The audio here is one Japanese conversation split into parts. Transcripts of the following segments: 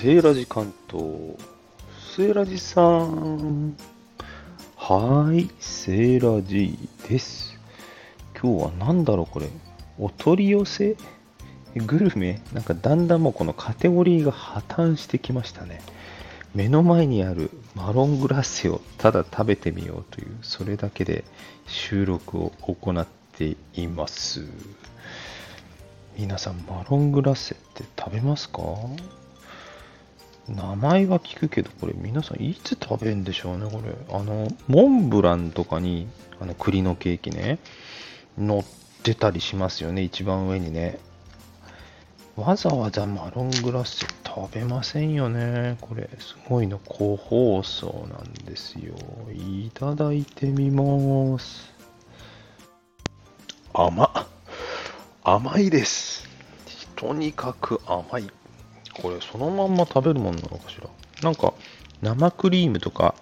セーラジ関東、セーラジさん、はい、セーラジです。今日は何だろうこれ、お取り寄せグルメ、なんかだんだんもうこのカテゴリーが破綻してきましたね。目の前にあるマロングラッセをただ食べてみようという、それだけで収録を行っています。皆さん、マロングラッセって食べますか？名前は聞くけど、これ皆さんいつ食べるんでしょうね。これモンブランとかに栗のケーキね乗ってたりしますよね、一番上にね。わざわざマロングラッセ食べませんよね。これすごいの個包装なんですよ。いただいてみます。甘いです。とにかく甘い。これそのまんま食べるもんなのかしら。なんか生クリームとか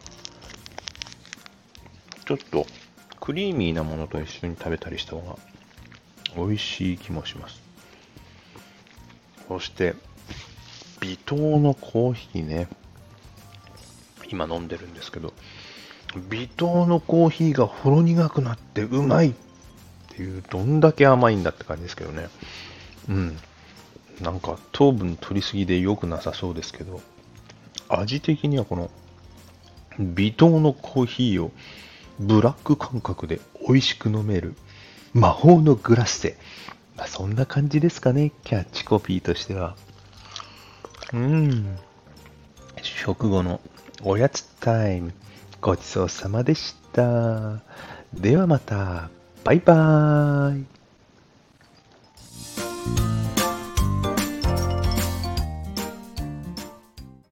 ちょっとクリーミーなものと一緒に食べたりした方が美味しい気もします。そして微糖のコーヒーね、今飲んでるんですけど、微糖のコーヒーがほろ苦くなってうまいっていう、どんだけ甘いんだって感じですけどね。うん。なんか糖分取りすぎで良くなさそうですけど、味的にはこの微糖のコーヒーをブラック感覚で美味しく飲める魔法のグラッセ、まあ、そんな感じですかね、キャッチコピーとしては。食後のおやつタイム、ごちそうさまでした。ではまた、バイバーイ。